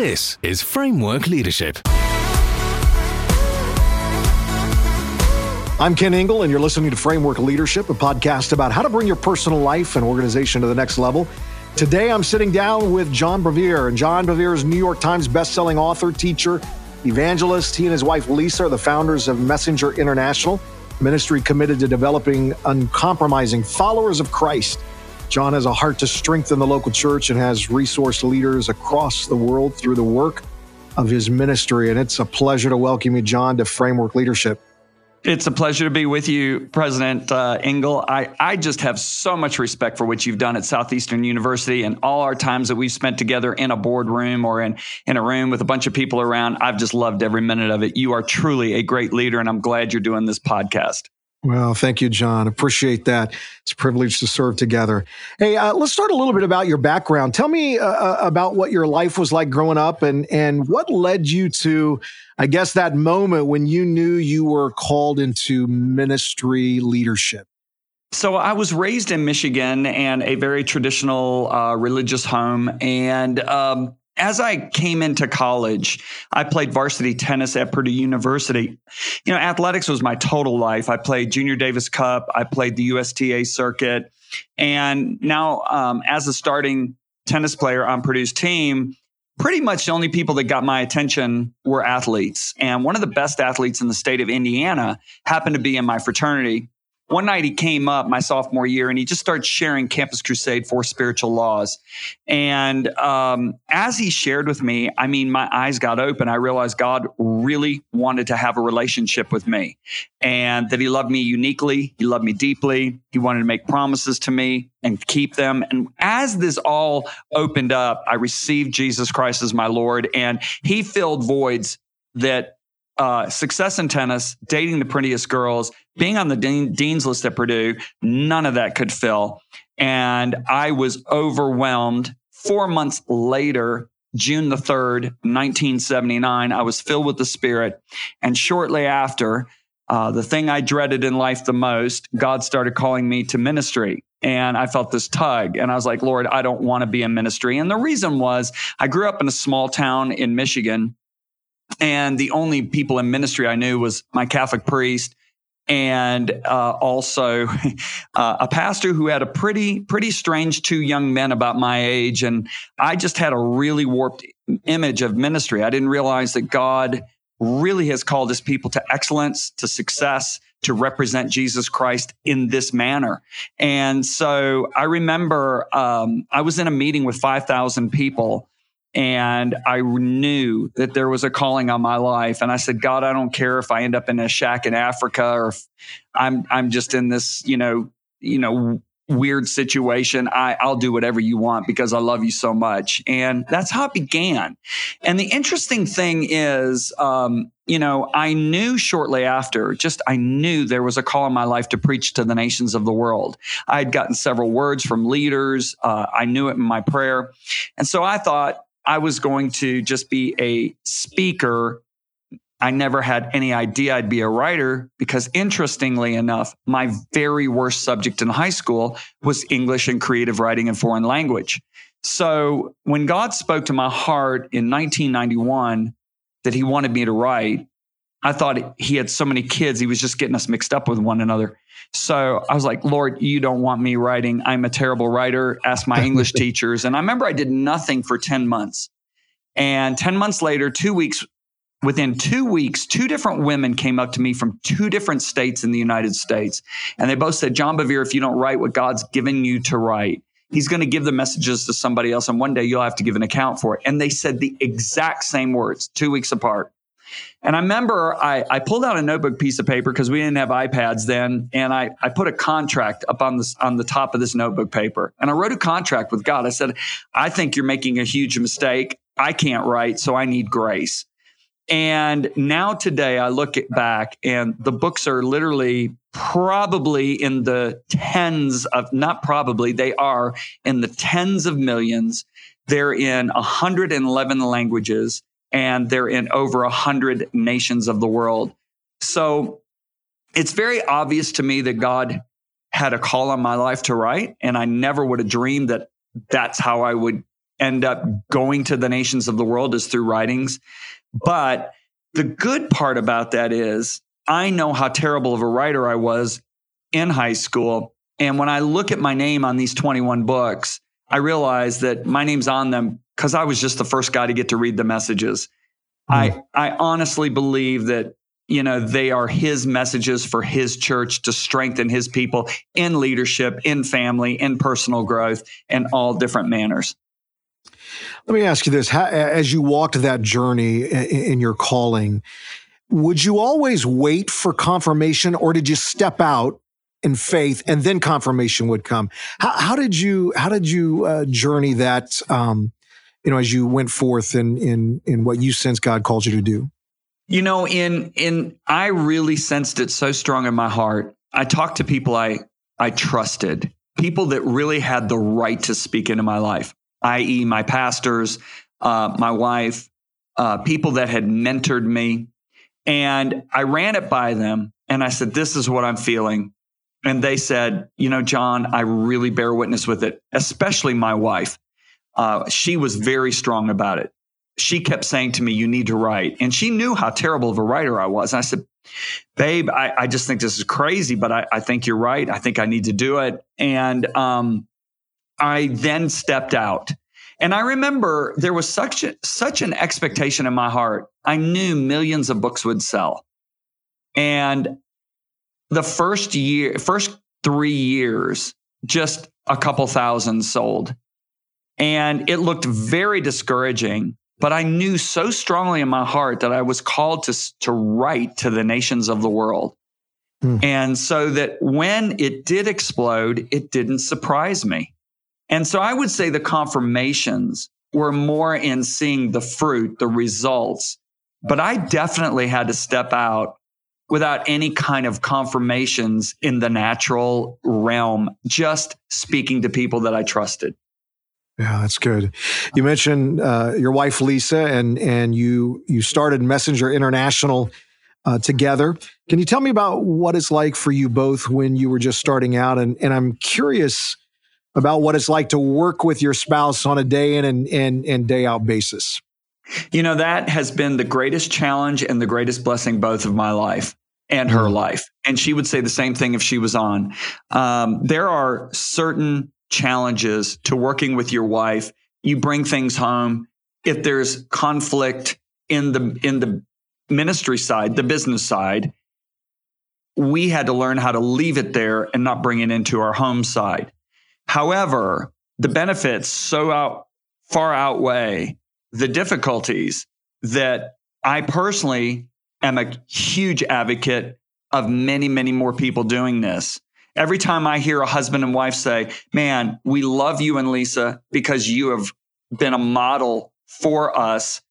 This is Framework Leadership. I'm Ken Ingle, and you're listening to Framework Leadership, a podcast about how to bring your personal life and organization to the next level. Today, I'm sitting down with John Bevere, and John Bevere is New York Times bestselling author, teacher, evangelist. He and his wife, Lisa, are the founders of Messenger International, a ministry committed to developing uncompromising followers of Christ. John has a heart to strengthen the local church and has resourced leaders across the world through the work of his ministry. And it's a pleasure to welcome you, John, to Framework Leadership. It's a pleasure to be with you, President Ingle. I just have so much respect for what you've done at Southeastern University and all our times that we've spent together in a boardroom or in a room with a bunch of people around. I've just loved every minute of it. You are truly a great leader, and I'm glad you're doing this podcast. Well, thank you, John. Appreciate that. It's a privilege to serve together. Hey, let's start a little bit about your background. Tell me about what your life was like growing up and what led you to, I guess, that moment when you knew you were called into ministry leadership. So I was raised in Michigan in a very traditional religious home. And as I came into college, I played varsity tennis at Purdue University. You know, athletics was my total life. I played Junior Davis Cup. I played the USTA circuit. And now as a starting tennis player on Purdue's team, pretty much the only people that got my attention were athletes. And one of the best athletes in the state of Indiana happened to be in my fraternity. One night he came up my sophomore year and he just started sharing Campus Crusade, 4 Spiritual Laws. And as he shared with me, I mean, my eyes got open. I realized God really wanted to have a relationship with me and that he loved me uniquely. He loved me deeply. He wanted to make promises to me and keep them. And as this all opened up, I received Jesus Christ as my Lord, and he filled voids that success in tennis, dating the prettiest girls, being on the dean's list at Purdue, none of that could fill. And I was overwhelmed. 4 months later, June the 3rd, 1979, I was filled with the Spirit. And shortly after, the thing I dreaded in life the most, God started calling me to ministry. And I felt this tug. And I was like, Lord, I don't want to be in ministry. And the reason was I grew up in a small town in Michigan. And the only people in ministry I knew was my Catholic priest and also a pastor who had a pretty strange two young men about my age. And I just had a really warped image of ministry. I didn't realize that God really has called his people to excellence, to success, to represent Jesus Christ in this manner. And so I remember I was in a meeting with 5,000 people. And I knew that there was a calling on my life. And I said, God, I don't care if I end up in a shack in Africa or if I'm just in this, you know, weird situation. I'll do whatever you want because I love you so much. And that's how it began. And the interesting thing is, you know, I knew shortly after, I knew there was a call in my life to preach to the nations of the world. I had gotten several words from leaders. I knew it in my prayer. And so I thought, I was going to just be a speaker. I never had any idea I'd be a writer because, interestingly enough, my very worst subject in high school was English and creative writing and foreign language. So when God spoke to my heart in 1991 that he wanted me to write, I thought he had so many kids, he was just getting us mixed up with one another. So I was like, Lord, you don't want me writing. I'm a terrible writer. Ask my English teachers. And I remember I did nothing for 10 months. And 10 months later, within 2 weeks, 2 different women came up to me from 2 different states in the United States. And they both said, John Bevere, if you don't write what God's given you to write, he's going to give the messages to somebody else. And one day you'll have to give an account for it. And they said the exact same words, 2 weeks apart. And I remember I pulled out a notebook piece of paper because we didn't have iPads then. And I put a contract up on the top of this notebook paper. And I wrote a contract with God. I said, I think you're making a huge mistake. I can't write, so I need grace. And now today I look back and the books are literally probably in the tens of, not probably, they are in the tens of millions. They're in 111 languages. And they're in over 100 nations of the world. So it's very obvious to me that God had a call on my life to write, and I never would have dreamed that that's how I would end up going to the nations of the world is through writings. But the good part about that is I know how terrible of a writer I was in high school. And when I look at my name on these 21 books, I realize that my name's on them because I was just the first guy to get to read the messages. I honestly believe that, you know, they are his messages for his church to strengthen his people in leadership, in family, in personal growth, in all different manners. Let me ask you this. How, as you walked that journey in your calling, would you always wait for confirmation, or did you step out in faith and then confirmation would come? How did you journey that, you know, as you went forth in what you sense God called you to do? You know, I really sensed it so strong in my heart. I talked to people I trusted, people that really had the right to speak into my life, i.e. my pastors, my wife, people that had mentored me. And I ran it by them and I said, this is what I'm feeling. And they said, you know, John, I really bear witness with it, especially my wife. She was very strong about it. She kept saying to me, you need to write. And she knew how terrible of a writer I was. And I said, babe, I just think this is crazy, but I think you're right. I think I need to do it. And I then stepped out. And I remember there was such an expectation in my heart. I knew millions of books would sell. And the first 3 years, just a couple thousand sold. And it looked very discouraging, but I knew so strongly in my heart that I was called to write to the nations of the world. And so that when it did explode, it didn't surprise me. And so I would say the confirmations were more in seeing the fruit, the results, but I definitely had to step out without any kind of confirmations in the natural realm, just speaking to people that I trusted. Yeah, that's good. You mentioned your wife, Lisa, and you started Messenger International together. Can you tell me about what it's like for you both when you were just starting out? And I'm curious about what it's like to work with your spouse on a day in and day out basis. You know, that has been the greatest challenge and the greatest blessing both of my life and her life. And she would say the same thing if she was on. There are certain challenges to working with your wife. You bring things home. If there's conflict in the ministry side, the business side, we had to learn how to leave it there and not bring it into our home side. However, the benefits far outweigh the difficulties that I personally am a huge advocate of many, many more people doing this. Every time I hear a husband and wife say, man, we love you and Lisa because you have been a model for us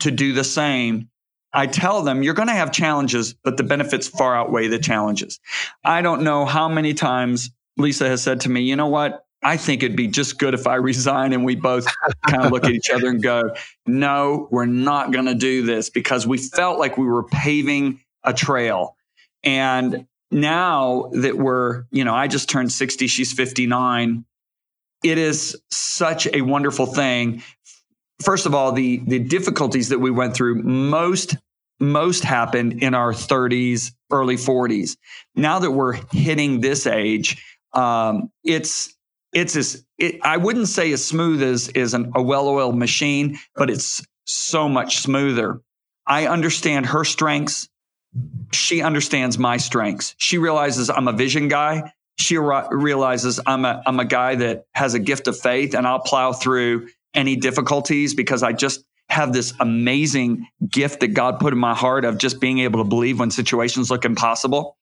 to do the same, I tell them you're going to have challenges, but the benefits far outweigh the challenges. I don't know how many times Lisa has said to me, you know what? I think it'd be just good if I resign, and we both kind of look at each other and go, no, we're not going to do this, because we felt like we were paving a trail. And now that we're, you know, I just turned 60, she's 59. It is such a wonderful thing. First of all, the difficulties that we went through, most happened in our 30s, early 40s. Now that we're hitting this age, I wouldn't say as smooth as a well-oiled machine, but it's so much smoother. I understand her strengths. She understands my strengths. She realizes I'm a vision guy. She realizes I'm a guy that has a gift of faith, and I'll plow through any difficulties because I just have this amazing gift that God put in my heart of just being able to believe when situations look impossible.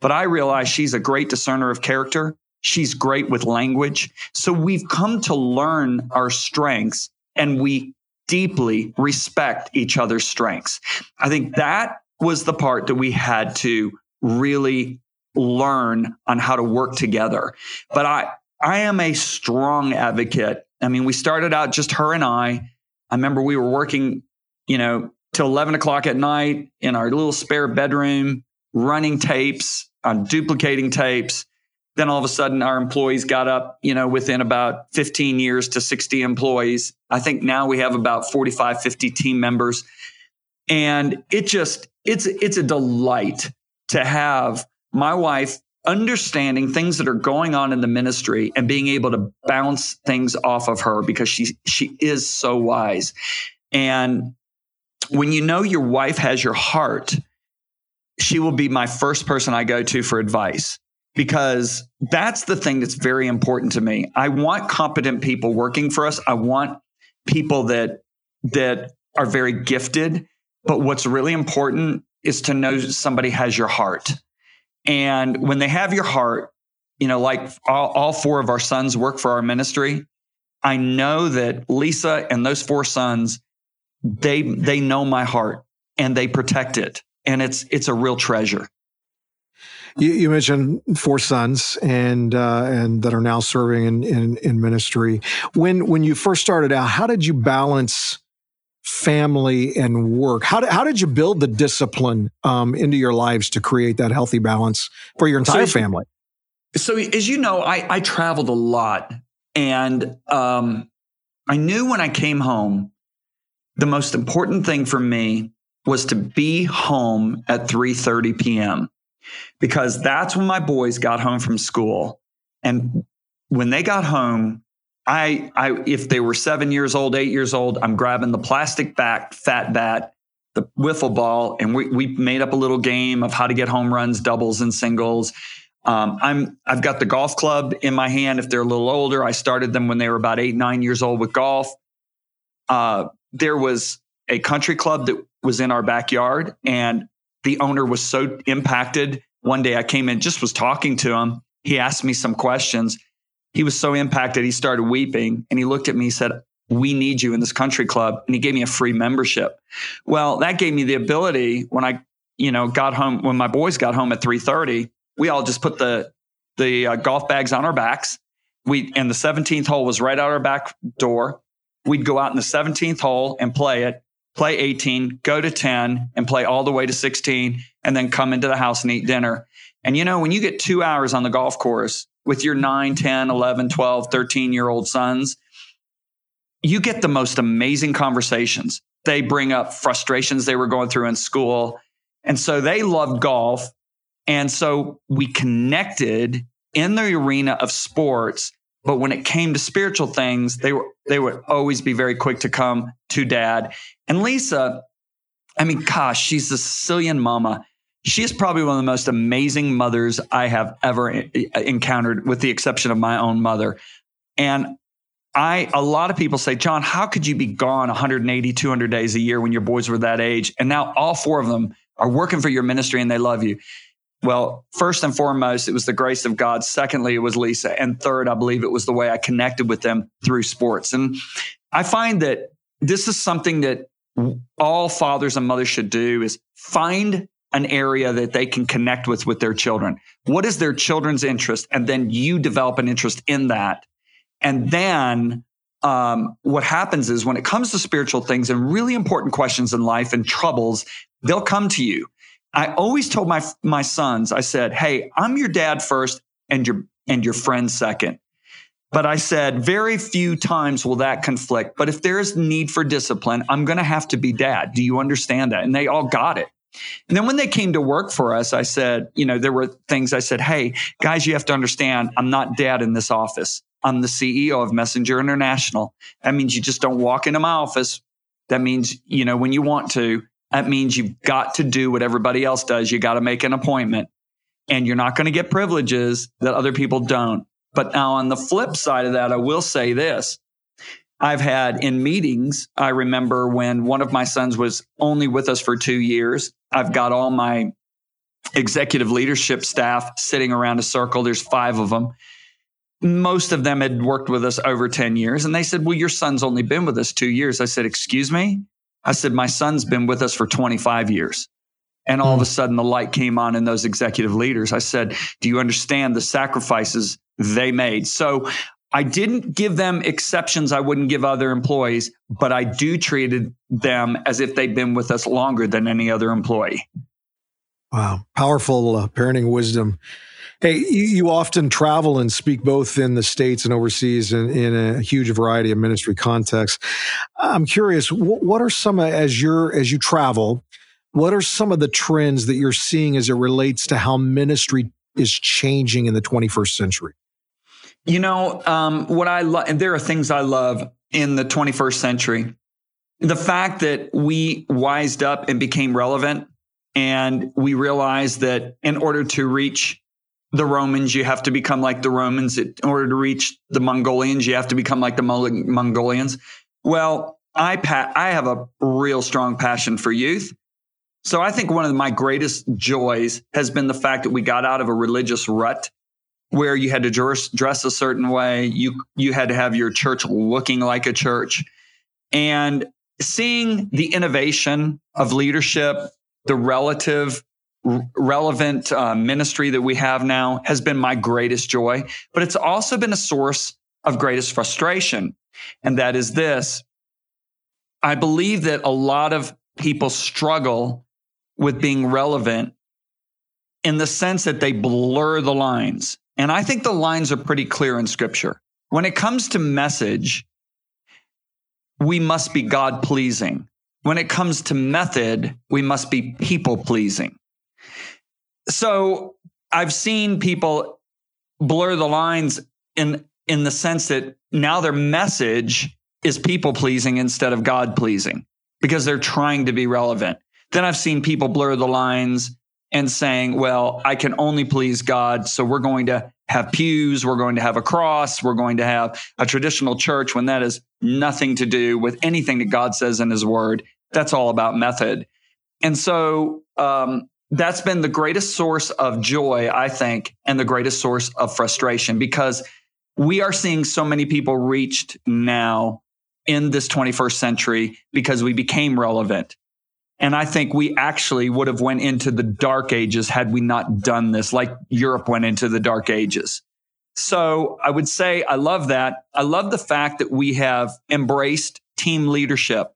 But I realize she's a great discerner of character. She's great with language. So we've come to learn our strengths, and we deeply respect each other's strengths. I think that was the part that we had to really learn on how to work together. But I am a strong advocate. I mean, we started out just her and I. I remember we were working, you know, till 11 o'clock at night in our little spare bedroom, running tapes, duplicating tapes. Then all of a sudden, our employees got up, within about 15 years to 60 employees. I think now we have about 45, 50 team members. And it's a delight to have my wife understanding things that are going on in the ministry and being able to bounce things off of her, because she is so wise. And when your wife has your heart, she will be my first person I go to for advice, because that's the thing that's very important to me. I want competent people working for us. I want people that are very gifted. But what's really important is to know somebody has your heart. And when they have your heart, like all four of our sons work for our ministry. I know that Lisa and those four sons, they know my heart and they protect it. And it's a real treasure. You mentioned four sons and that are now serving in ministry. When you first started out, how did you balance family and work? How did you build the discipline into your lives to create that healthy balance for your entire family? So as you know, I traveled a lot, and I knew when I came home, the most important thing for me was to be home at 3:30 p.m. because that's when my boys got home from school. And when they got home, I if they were 7 years old, 8 years old, I'm grabbing the plastic bat, fat bat, the wiffle ball, and we made up a little game of how to get home runs, doubles, and singles. I've got the golf club in my hand. If they're a little older, I started them when they were about 8, 9 years old with golf. There was a country club that was in our backyard, and the owner was so impacted. One day I came in, just was talking to him. He asked me some questions. He was so impacted, he started weeping, and he looked at me, he said, "We need you in this country club." And he gave me a free membership. Well, that gave me the ability when I, got home, when my boys got home at 3:30, we all just put the golf bags on our backs. And the 17th hole was right out our back door. We'd go out in the 17th hole and play it, play 18, go to 10, and play all the way to 16, and then come into the house and eat dinner. And when you get 2 hours on the golf course with your 9, 10, 11, 12, 13-year-old sons, you get the most amazing conversations. They bring up frustrations they were going through in school. And so they loved golf. And so we connected in the arena of sports. But when it came to spiritual things, they would always be very quick to come to Dad. And Lisa, she's the Sicilian mama. She is probably one of the most amazing mothers I have ever encountered, with the exception of my own mother. And a lot of people say, "John, how could you be gone 180, 200 days a year when your boys were that age? And now all four of them are working for your ministry and they love you." Well, first and foremost, it was the grace of God. Secondly, it was Lisa. And third, I believe it was the way I connected with them through sports. And I find that this is something that all fathers and mothers should do, is find an area that they can connect with their children. What is their children's interest? And then you develop an interest in that. And then what happens is, when it comes to spiritual things and really important questions in life and troubles, they'll come to you. I always told my sons, I said, "Hey, I'm your dad first and your friend second." But I said, very few times will that conflict. But if there is need for discipline, I'm going to have to be Dad. Do you understand that? And they all got it. And then when they came to work for us, I said, there were things I said, "Hey, guys, you have to understand, I'm not Dad in this office. I'm the CEO of Messenger International. That means you just don't walk into my office. That means, when you want to. That means you've got to do what everybody else does. You got to make an appointment, and you're not going to get privileges that other people don't." But now on the flip side of that, I will say this. I've had in meetings, I remember when one of my sons was only with us for 2 years, I've got all my executive leadership staff sitting around a circle. There's 5 of them. Most of them had worked with us over 10 years. And they said, "Well, your son's only been with us 2 years. I said, "Excuse me?" I said, "My son's been with us for 25 years. And all of a sudden the light came on in those executive leaders. I said, "Do you understand the sacrifices they made?" So I didn't give them exceptions I wouldn't give other employees, but I do treated them as if they've been with us longer than any other employee. Wow. Powerful parenting wisdom. Hey, you often travel and speak both in the States and overseas in a huge variety of ministry contexts. I'm curious, what are some of, as you travel, what are some of the trends that you're seeing as it relates to how ministry is changing in the 21st century? You know, and there are things I love in the 21st century. The fact that we wised up and became relevant, and we realized that in order to reach the Romans, you have to become like the Romans. In order to reach the Mongolians, you have to become like the Mongolians. Well, I have a real strong passion for youth. So I think one of my greatest joys has been the fact that we got out of a religious rut where you had to dress a certain way. You had to have your church looking like a church. And seeing the innovation of leadership, the relevant ministry that we have now has been my greatest joy, but it's also been a source of greatest frustration. And that is this. I believe that a lot of people struggle with being relevant in the sense that they blur the lines. And I think the lines are pretty clear in Scripture. When it comes to message, we must be God-pleasing. When it comes to method, we must be people-pleasing. So I've seen people blur the lines in the sense that now their message is people-pleasing instead of God-pleasing because they're trying to be relevant. Then I've seen people blur the lines and saying, well, I can only please God, so we're going to have pews, we're going to have a cross, we're going to have a traditional church, when that has nothing to do with anything that God says in his word. That's all about method. And so that's been the greatest source of joy, I think, and the greatest source of frustration, because we are seeing so many people reached now in this 21st century because we became relevant. And I think we actually would have went into the dark ages had we not done this, like Europe went into the dark ages. So I would say I love that. I love the fact that we have embraced team leadership.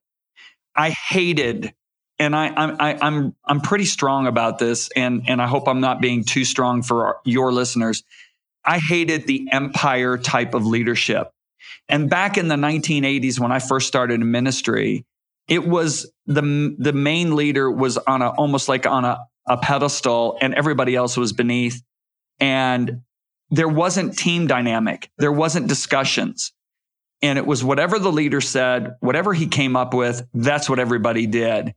I hated, and I'm pretty strong about this, and I hope I'm not being too strong for your listeners. I hated the empire type of leadership. And back in the 1980s, when I first started in ministry, it was the main leader was on almost like on a pedestal, and everybody else was beneath. And there wasn't team dynamic. There wasn't discussions. And it was whatever the leader said, whatever he came up with, that's what everybody did.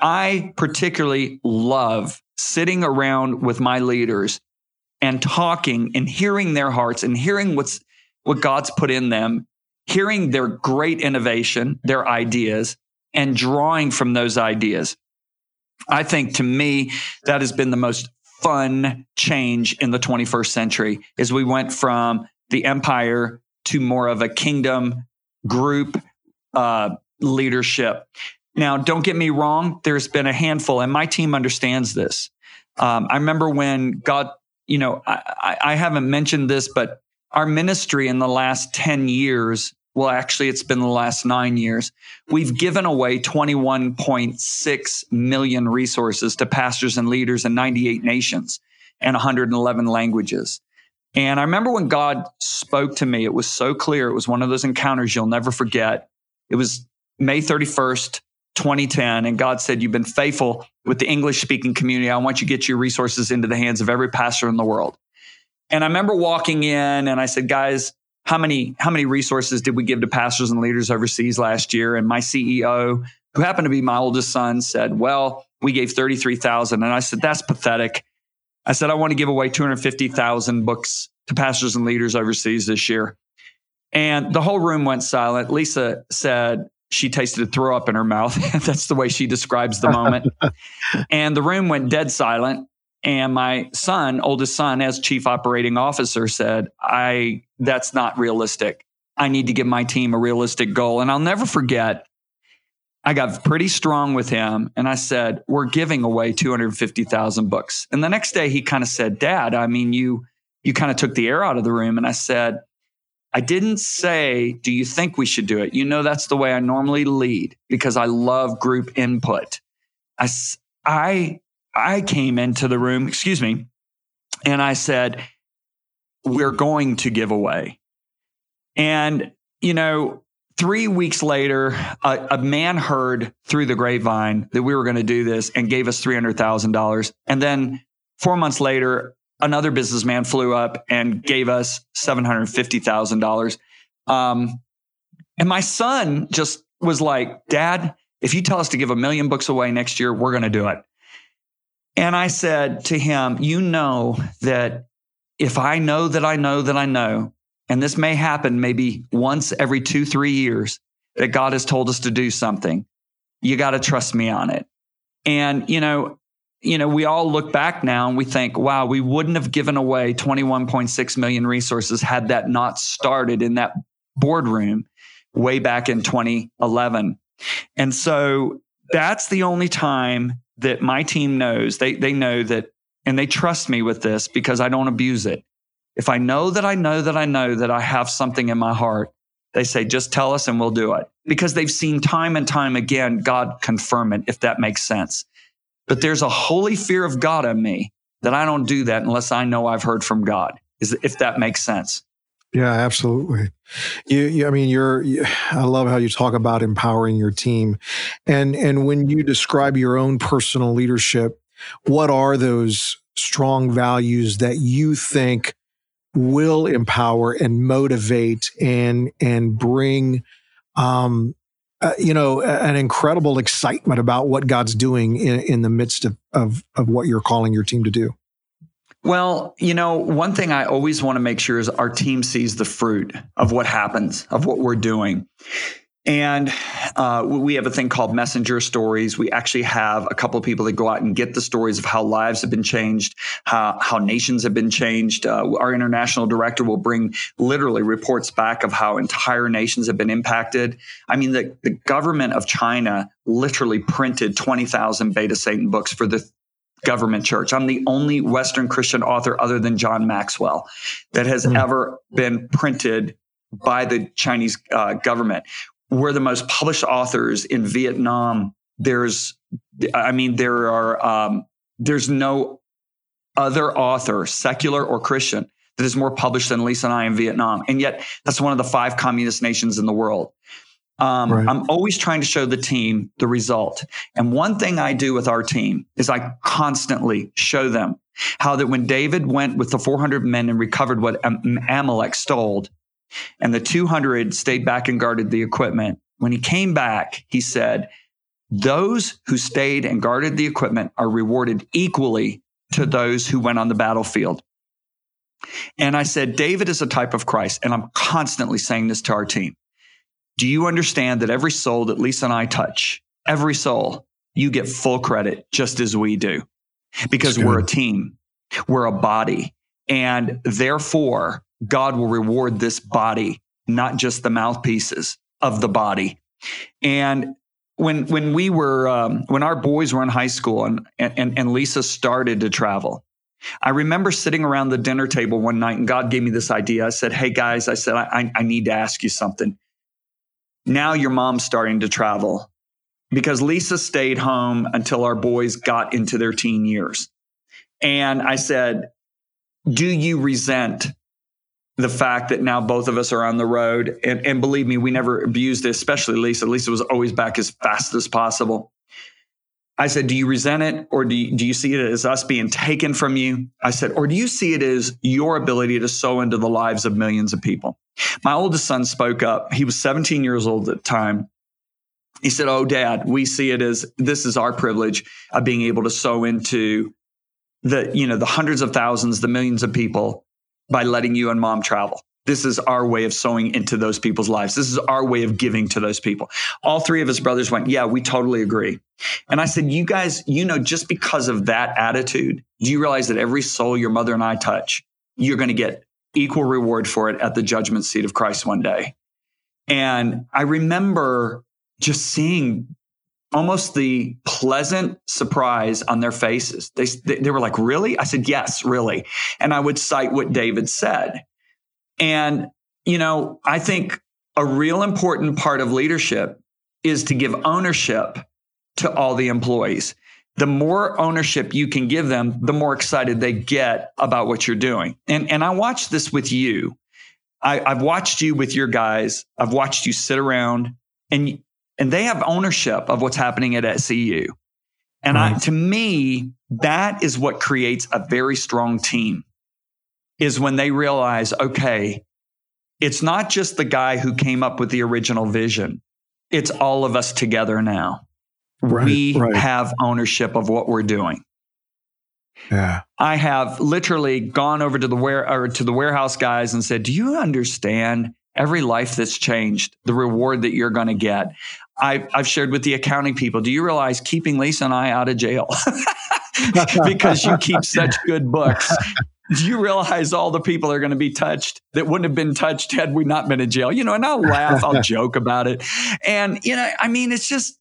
I particularly love sitting around with my leaders and talking and hearing their hearts and hearing what God's put in them, hearing their great innovation, their ideas, and drawing from those ideas. I think, to me, that has been the most fun change in the 21st century, is we went from the empire to more of a kingdom group leadership. Now, don't get me wrong, there's been a handful, and my team understands this. I remember when God, you know, I haven't mentioned this, but our ministry in the last 10 years, well, actually, it's been the last 9 years. We've given away 21.6 million resources to pastors and leaders in 98 nations and 111 languages. And I remember when God spoke to me, it was so clear. It was one of those encounters you'll never forget. It was May 31st, 2010. And God said, "You've been faithful with the English-speaking community. I want you to get your resources into the hands of every pastor in the world." And I remember walking in and I said, "Guys, how many resources did we give to pastors and leaders overseas last year?" And my CEO, who happened to be my oldest son, said, "Well, we gave 33,000. And I said, "That's pathetic." I said, "I want to give away 250,000 books to pastors and leaders overseas this year." And the whole room went silent. Lisa said she tasted a throw up in her mouth. That's the way she describes the moment. And the room went dead silent. And my son, oldest son, as chief operating officer, said, "That's not realistic. I need to give my team a realistic goal." And I'll never forget, I got pretty strong with him. And I said, "We're giving away 250,000 books." And the next day he kind of said, "Dad, I mean, you kind of took the air out of the room." And I said, "I didn't say, do you think we should do it? You know, that's the way I normally lead because I love group input. I came into the room, excuse me, And I said, we're going to give away. And, you know, 3 weeks later, a man heard through the grapevine that we were going to do this and gave us $300,000. And then 4 months later, another businessman flew up and gave us $750,000. And my son just was like, Dad, if you tell us to give 1 million books away next year, we're going to do it. And I said to him, you know that if I know that I know that I know, and this may happen maybe once every 2-3 years, that God has told us to do something, you got to trust me on it. And, you know, we all look back now and we think, wow, we wouldn't have given away 21.6 million resources had that not started in that boardroom way back in 2011. And so that's the only time that my team knows. They know that, and they trust me with this because I don't abuse it. If I know that I know that I know that I have something in my heart, they say, just tell us and we'll do it. Because they've seen time and time again, God confirm it, if that makes sense. But there's a holy fear of God in me that I don't do that unless I know I've heard from God, if that makes sense. Yeah, absolutely. I love how you talk about empowering your team. And when you describe your own personal leadership, what are those strong values that you think will empower and motivate and bring, an incredible excitement about what God's doing in the midst of what you're calling your team to do? Well, you know, one thing I always want to make sure is our team sees the fruit of what happens, of what we're doing. And we have a thing called Messenger Stories. We actually have a couple of people that go out and get the stories of how lives have been changed, how nations have been changed. Our international director will bring literally reports back of how entire nations have been impacted. I mean, the government of China literally printed 20,000 Beta Satan books for the government church. I'm the only Western Christian author other than John Maxwell that has ever been printed by the Chinese government. We're the most published authors in Vietnam. There's no other author, secular or Christian, that is more published than Lisa and I in Vietnam. And yet that's one of the 5 communist nations in the world. Right. I'm always trying to show the team the result. And one thing I do with our team is I constantly show them how that when David went with the 400 men and recovered what Amalek stole, and the 200 stayed back and guarded the equipment. When he came back, he said, those who stayed and guarded the equipment are rewarded equally to those who went on the battlefield. And I said, David is a type of Christ. And I'm constantly saying this to our team. Do you understand that every soul that Lisa and I touch, every soul, you get full credit just as we do? Because we're a team, we're a body, and therefore, God will reward this body, not just the mouthpieces of the body. And when we were, when our boys were in high school and Lisa started to travel, I remember sitting around the dinner table one night and God gave me this idea. I said, hey guys, I need to ask you something. Now your mom's starting to travel because Lisa stayed home until our boys got into their teen years. And I said, do you resent the fact that now both of us are on the road? And believe me, we never abused it, especially Lisa. Lisa was always back as fast as possible. I said, do you resent it? Or do you see it as us being taken from you? I said, or do you see it as your ability to sow into the lives of millions of people? My oldest son spoke up. He was 17 years old at the time. He said, oh, Dad, we see it as this is our privilege of being able to sow into the hundreds of thousands, the millions of people by letting you and mom travel. This is our way of sowing into those people's lives. This is our way of giving to those people. All 3 of his brothers went, yeah, we totally agree. And I said, you guys, just because of that attitude, do you realize that every soul your mother and I touch, you're going to get equal reward for it at the judgment seat of Christ one day? And I remember just seeing almost the pleasant surprise on their faces. They were like, really? I said, yes, really. And I would cite what David said. And, I think a real important part of leadership is to give ownership to all the employees. the more ownership you can give them, the more excited they get about what you're doing. And I watched this with you. I've watched you with your guys. I've watched you sit around, and they have ownership of what's happening at SEU. And right. To me, that is what creates a very strong team, is when they realize, okay, it's not just the guy who came up with the original vision. It's all of us together now. Right, we have ownership of what we're doing. Yeah. I have literally gone over to the warehouse guys and said, do you understand every life that's changed, the reward that you're going to get? I've shared with the accounting people, do you realize keeping Lisa and I out of jail because you keep such good books? Do you realize all the people are going to be touched that wouldn't have been touched had we not been in jail? You know, and I'll laugh, I'll joke about it. And, you know, I mean, it's just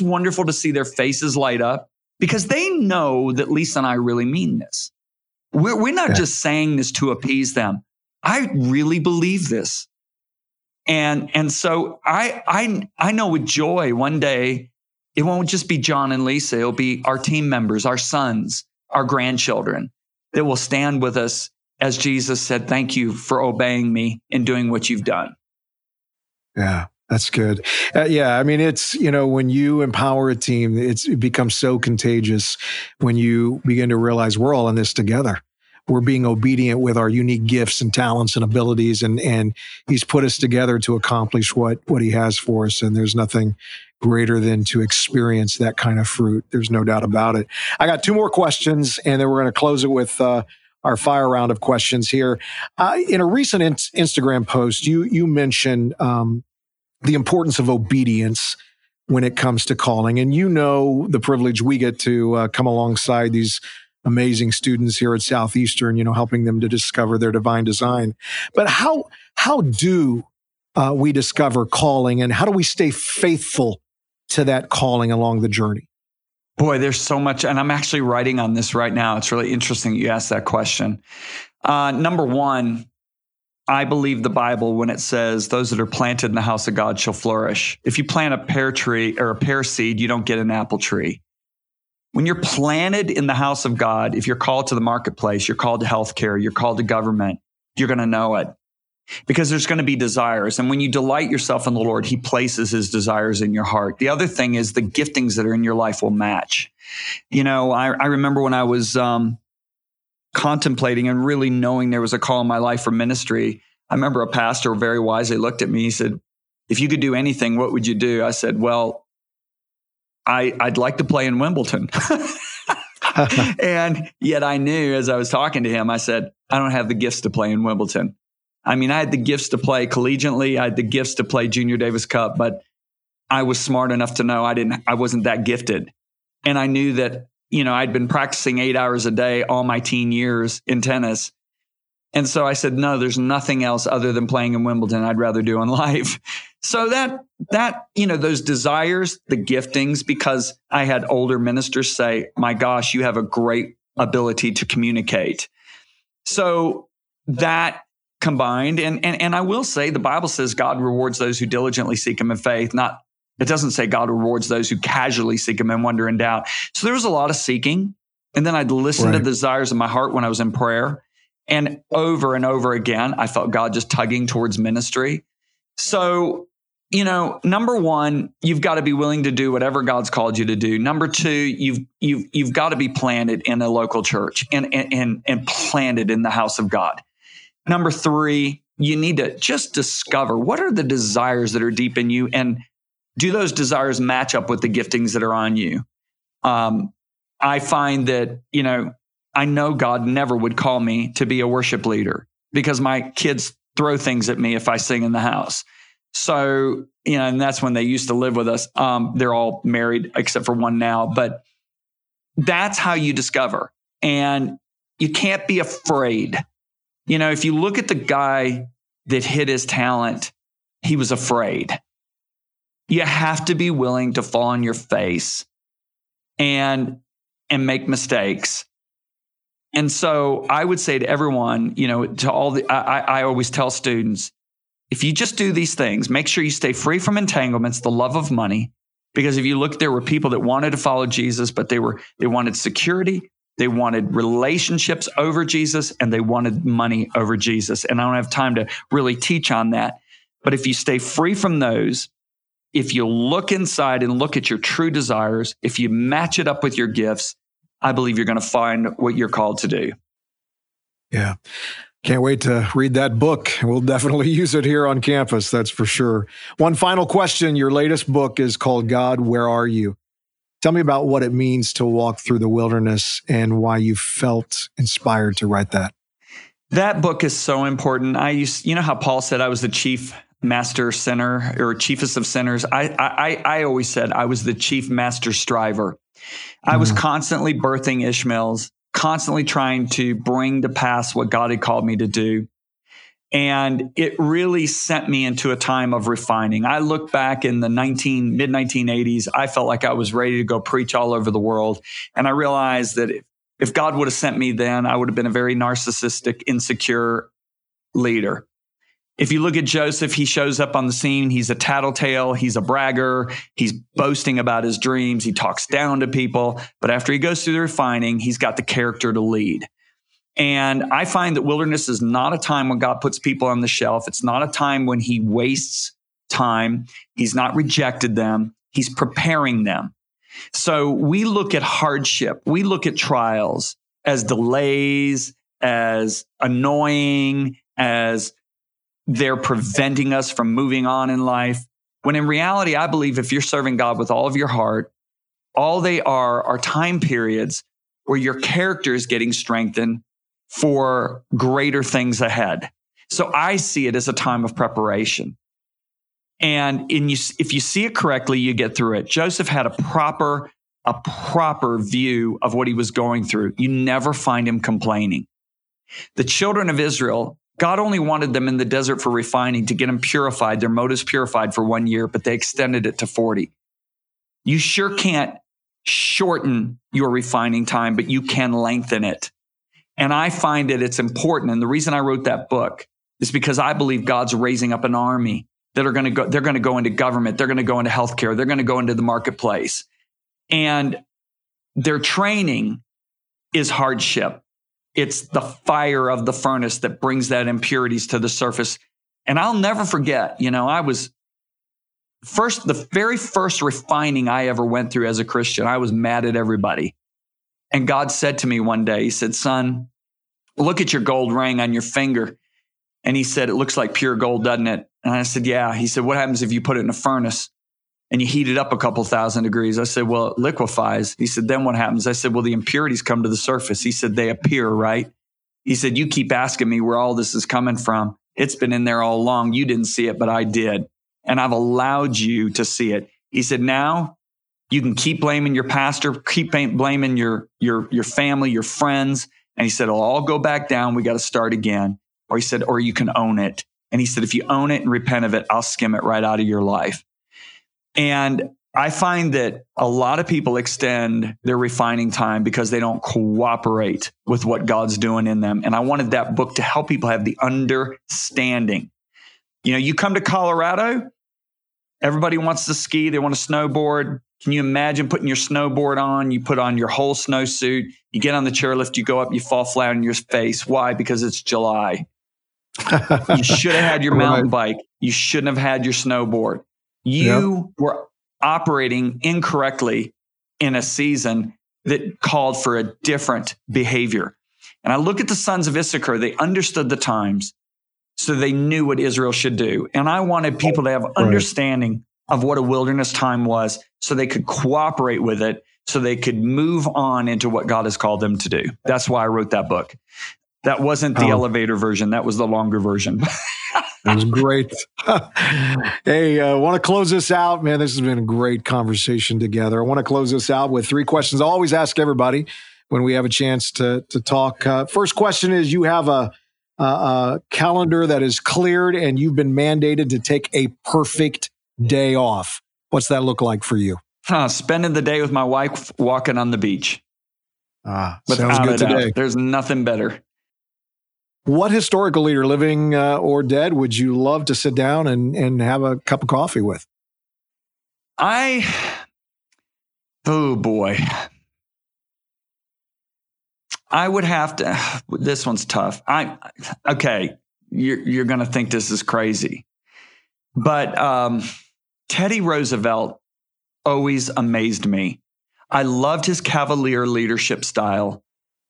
wonderful to see their faces light up, because they know that Lisa and I really mean this. We're not just saying this to appease them. I really believe this. And so I know with joy one day, it won't just be John and Lisa. It'll be our team members, our sons, our grandchildren that will stand with us as Jesus said, thank you for obeying me and doing what you've done. Yeah. That's good. Yeah. I mean, it's, you know, when you empower a team, it becomes so contagious when you begin to realize we're all in this together. We're being obedient with our unique gifts and talents and abilities. And he's put us together to accomplish what he has for us. And there's nothing greater than to experience that kind of fruit. There's no doubt about it. I got two more questions, and then we're going to close it with, our fire round of questions here. In a recent Instagram post, you mentioned, the importance of obedience when it comes to calling. And you know the privilege we get to come alongside these amazing students here at Southeastern, you know, helping them to discover their divine design. But how do we discover calling, and how do we stay faithful to that calling along the journey? Boy, there's so much. And I'm actually writing on this right now. It's really interesting you asked that question. Number one, I believe the Bible when it says those that are planted in the house of God shall flourish. If you plant a pear tree or a pear seed, you don't get an apple tree. When you're planted in the house of God, if you're called to the marketplace, you're called to healthcare, you're called to government, you're going to know it, because there's going to be desires. And when you delight yourself in the Lord, he places his desires in your heart. The other thing is the giftings that are in your life will match. You know, I remember when I was, contemplating and really knowing there was a call in my life for ministry, I remember a pastor very wisely looked at me. He said, if you could do anything, what would you do? I said, well, I'd like to play in Wimbledon. And yet I knew as I was talking to him, I said, I don't have the gifts to play in Wimbledon. I mean, I had the gifts to play collegiately. I had the gifts to play Junior Davis Cup, but I was smart enough to know I wasn't that gifted. And I knew that, you know, I'd been practicing 8 hours a day all my teen years in tennis. And so I said, no, there's nothing else other than playing in Wimbledon I'd rather do in life. So that, you know, those desires, the giftings, because I had older ministers say, my gosh, you have a great ability to communicate. So that combined, and I will say the Bible says God rewards those who diligently seek him in faith, not it doesn't say God rewards those who casually seek him in wonder and doubt. So there was a lot of seeking. And then I'd listen to the desires of my heart when I was in prayer. And over again, I felt God just tugging towards ministry. So, you know, number one, you've got to be willing to do whatever God's called you to do. Number two, you've got to be planted in a local church and planted in the house of God. Number three, you need to just discover what are the desires that are deep in you, and do those desires match up with the giftings that are on you? I find that, you know, I know God never would call me to be a worship leader because my kids throw things at me if I sing in the house. So, you know, and that's when they used to live with us. They're all married except for one now, but that's how you discover. And you can't be afraid. You know, if you look at the guy that hid his talent, he was afraid. You have to be willing to fall on your face and make mistakes. And so I would say to everyone, you know, to all the, I always tell students, if you just do these things, make sure you stay free from entanglements, the love of money, Because if you look, there were people that wanted to follow Jesus, but they wanted security, they wanted relationships over Jesus, and they wanted money over Jesus. And I don't have time to really teach on that. But if you stay free from those, if you look inside and look at your true desires, if you match it up with your gifts, I believe you're going to find what you're called to do. Yeah. Can't wait to read that book. We'll definitely use it here on campus, that's for sure. One final question. Your latest book is called God, Where Are You? Tell me about what it means to walk through the wilderness and why you felt inspired to write that. That book is so important. You know how Paul said I was the chief master sinner or chiefest of sinners? I always said I was the chief master striver. I was constantly birthing Ishmaels, constantly trying to bring to pass what God had called me to do. And it really sent me into a time of refining. I look back in the mid-1980s, I felt like I was ready to go preach all over the world. And I realized that if God would have sent me then, I would have been a very narcissistic, insecure leader. If you look at Joseph, he shows up on the scene. He's a tattletale. He's a bragger. He's boasting about his dreams. He talks down to people. But after he goes through the refining, he's got the character to lead. And I find that wilderness is not a time when God puts people on the shelf. It's not a time when he wastes time. He's not rejected them. He's preparing them. So we look at hardship. We look at trials as delays, as annoying, as they're preventing us from moving on in life. When in reality, I believe if you're serving God with all of your heart, all they are time periods where your character is getting strengthened for greater things ahead. So I see it as a time of preparation. And if you see it correctly, you get through it. Joseph had a proper view of what he was going through. You never find him complaining. The children of Israel, God only wanted them in the desert for refining to get them purified, their motives purified for 1 year, but they extended it to 40. You sure can't shorten your refining time, but you can lengthen it. And I find that it's important. And the reason I wrote that book is because I believe God's raising up an army that are going to go, they're going to go into government, they're going to go into healthcare, they're going to go into the marketplace. And their training is hardship. It's the fire of the furnace that brings that impurities to the surface. And I'll never forget, the very first refining I ever went through as a Christian, I was mad at everybody. And God said to me one day, he said, son, look at your gold ring on your finger. And he said, it looks like pure gold, doesn't it? And I said, yeah. He said, what happens if you put it in a furnace and you heat it up a couple thousand degrees? I said, well, it liquefies. He said, then what happens? I said, well, the impurities come to the surface. He said, they appear, right? He said, you keep asking me where all this is coming from. It's been in there all along. You didn't see it, but I did. And I've allowed you to see it. He said, now you can keep blaming your pastor, keep blaming your family, your friends. And he said, it'll all go back down. We got to start again. Or he said, or you can own it. And he said, if you own it and repent of it, I'll skim it right out of your life. And I find that a lot of people extend their refining time because they don't cooperate with what God's doing in them. And I wanted that book to help people have the understanding. You come to Colorado, everybody wants to ski, they want to snowboard. Can you imagine putting your snowboard on? You put on your whole snowsuit, you get on the chairlift, you go up, you fall flat on your face. Why? Because it's July. You should have had your mountain bike. You shouldn't have had your snowboard. You were operating incorrectly in a season that called for a different behavior. And I look at the sons of Issachar, they understood the times, so they knew what Israel should do. And I wanted people to have understanding of what a wilderness time was so they could cooperate with it, so they could move on into what God has called them to do. That's why I wrote that book. That wasn't the elevator version. That was the longer version. It was great. Hey, I want to close this out, man. This has been a great conversation together. I want to close this out with three questions I always ask everybody when we have a chance to talk. First question is, you have a calendar that is cleared and you've been mandated to take a perfect day off. What's that look like for you? Spending the day with my wife, walking on the beach. Sounds good today. There's nothing better. What historical leader, living or dead, would you love to sit down and have a cup of coffee with? I would have to, this one's tough. Okay. You're going to think this is crazy, but Teddy Roosevelt always amazed me. I loved his cavalier leadership style.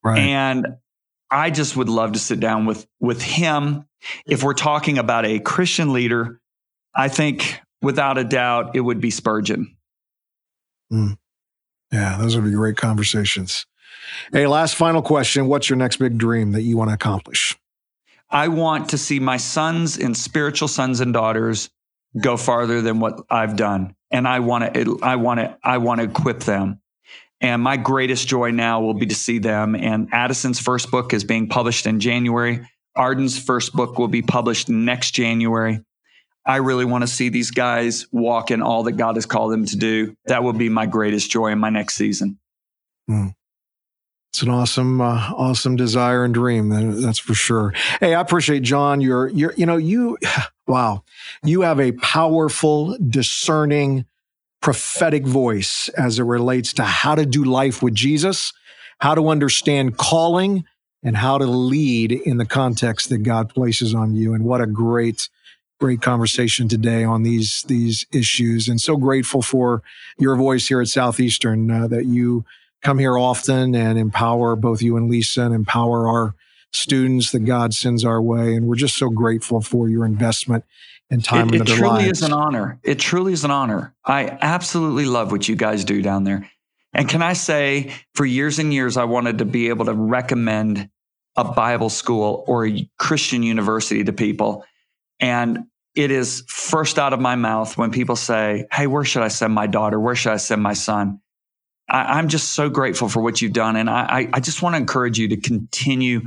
Right. And I just would love to sit down with him. If we're talking about a Christian leader, I think without a doubt, it would be Spurgeon. Mm. Yeah, those would be great conversations. Hey, last final question. What's your next big dream that you want to accomplish? I want to see my sons and spiritual sons and daughters go farther than what I've done. And I want to equip them. And my greatest joy now will be to see them. And Addison's first book is being published in January. Arden's first book will be published next January. I really want to see these guys walk in all that God has called them to do. That will be my greatest joy in my next season. Mm. It's an awesome desire and dream. That's for sure. Hey, I appreciate, John. You have a powerful, discerning, prophetic voice as it relates to how to do life with Jesus, how to understand calling, and how to lead in the context that God places on you. And what a great conversation today on these issues. And so grateful for your voice here at Southeastern, that you come here often and empower both you and Lisa and empower our students that God sends our way. And we're just so grateful for your investment and time into their lives. It truly is an honor. It truly is an honor. I absolutely love what you guys do down there. And can I say, for years and years, I wanted to be able to recommend a Bible school or a Christian university to people. And it is first out of my mouth when people say, hey, where should I send my daughter? Where should I send my son? I'm just so grateful for what you've done. And I just want to encourage you to continue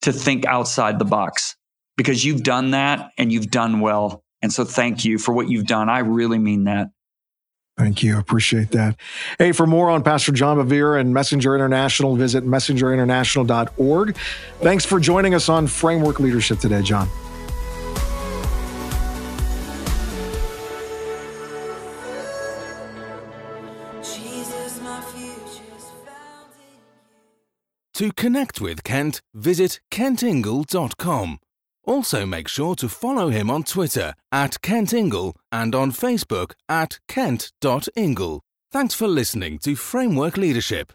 to think outside the box, because you've done that and you've done well. And so thank you for what you've done. I really mean that. Thank you. I appreciate that. Hey, for more on Pastor John Bevere and Messenger International, visit messengerinternational.org. Thanks for joining us on Framework Leadership today, John. To connect with Kent, visit kentingle.com. Also make sure to follow him on Twitter @KentIngle and on Facebook @Kent.Ingle. Thanks for listening to Framework Leadership.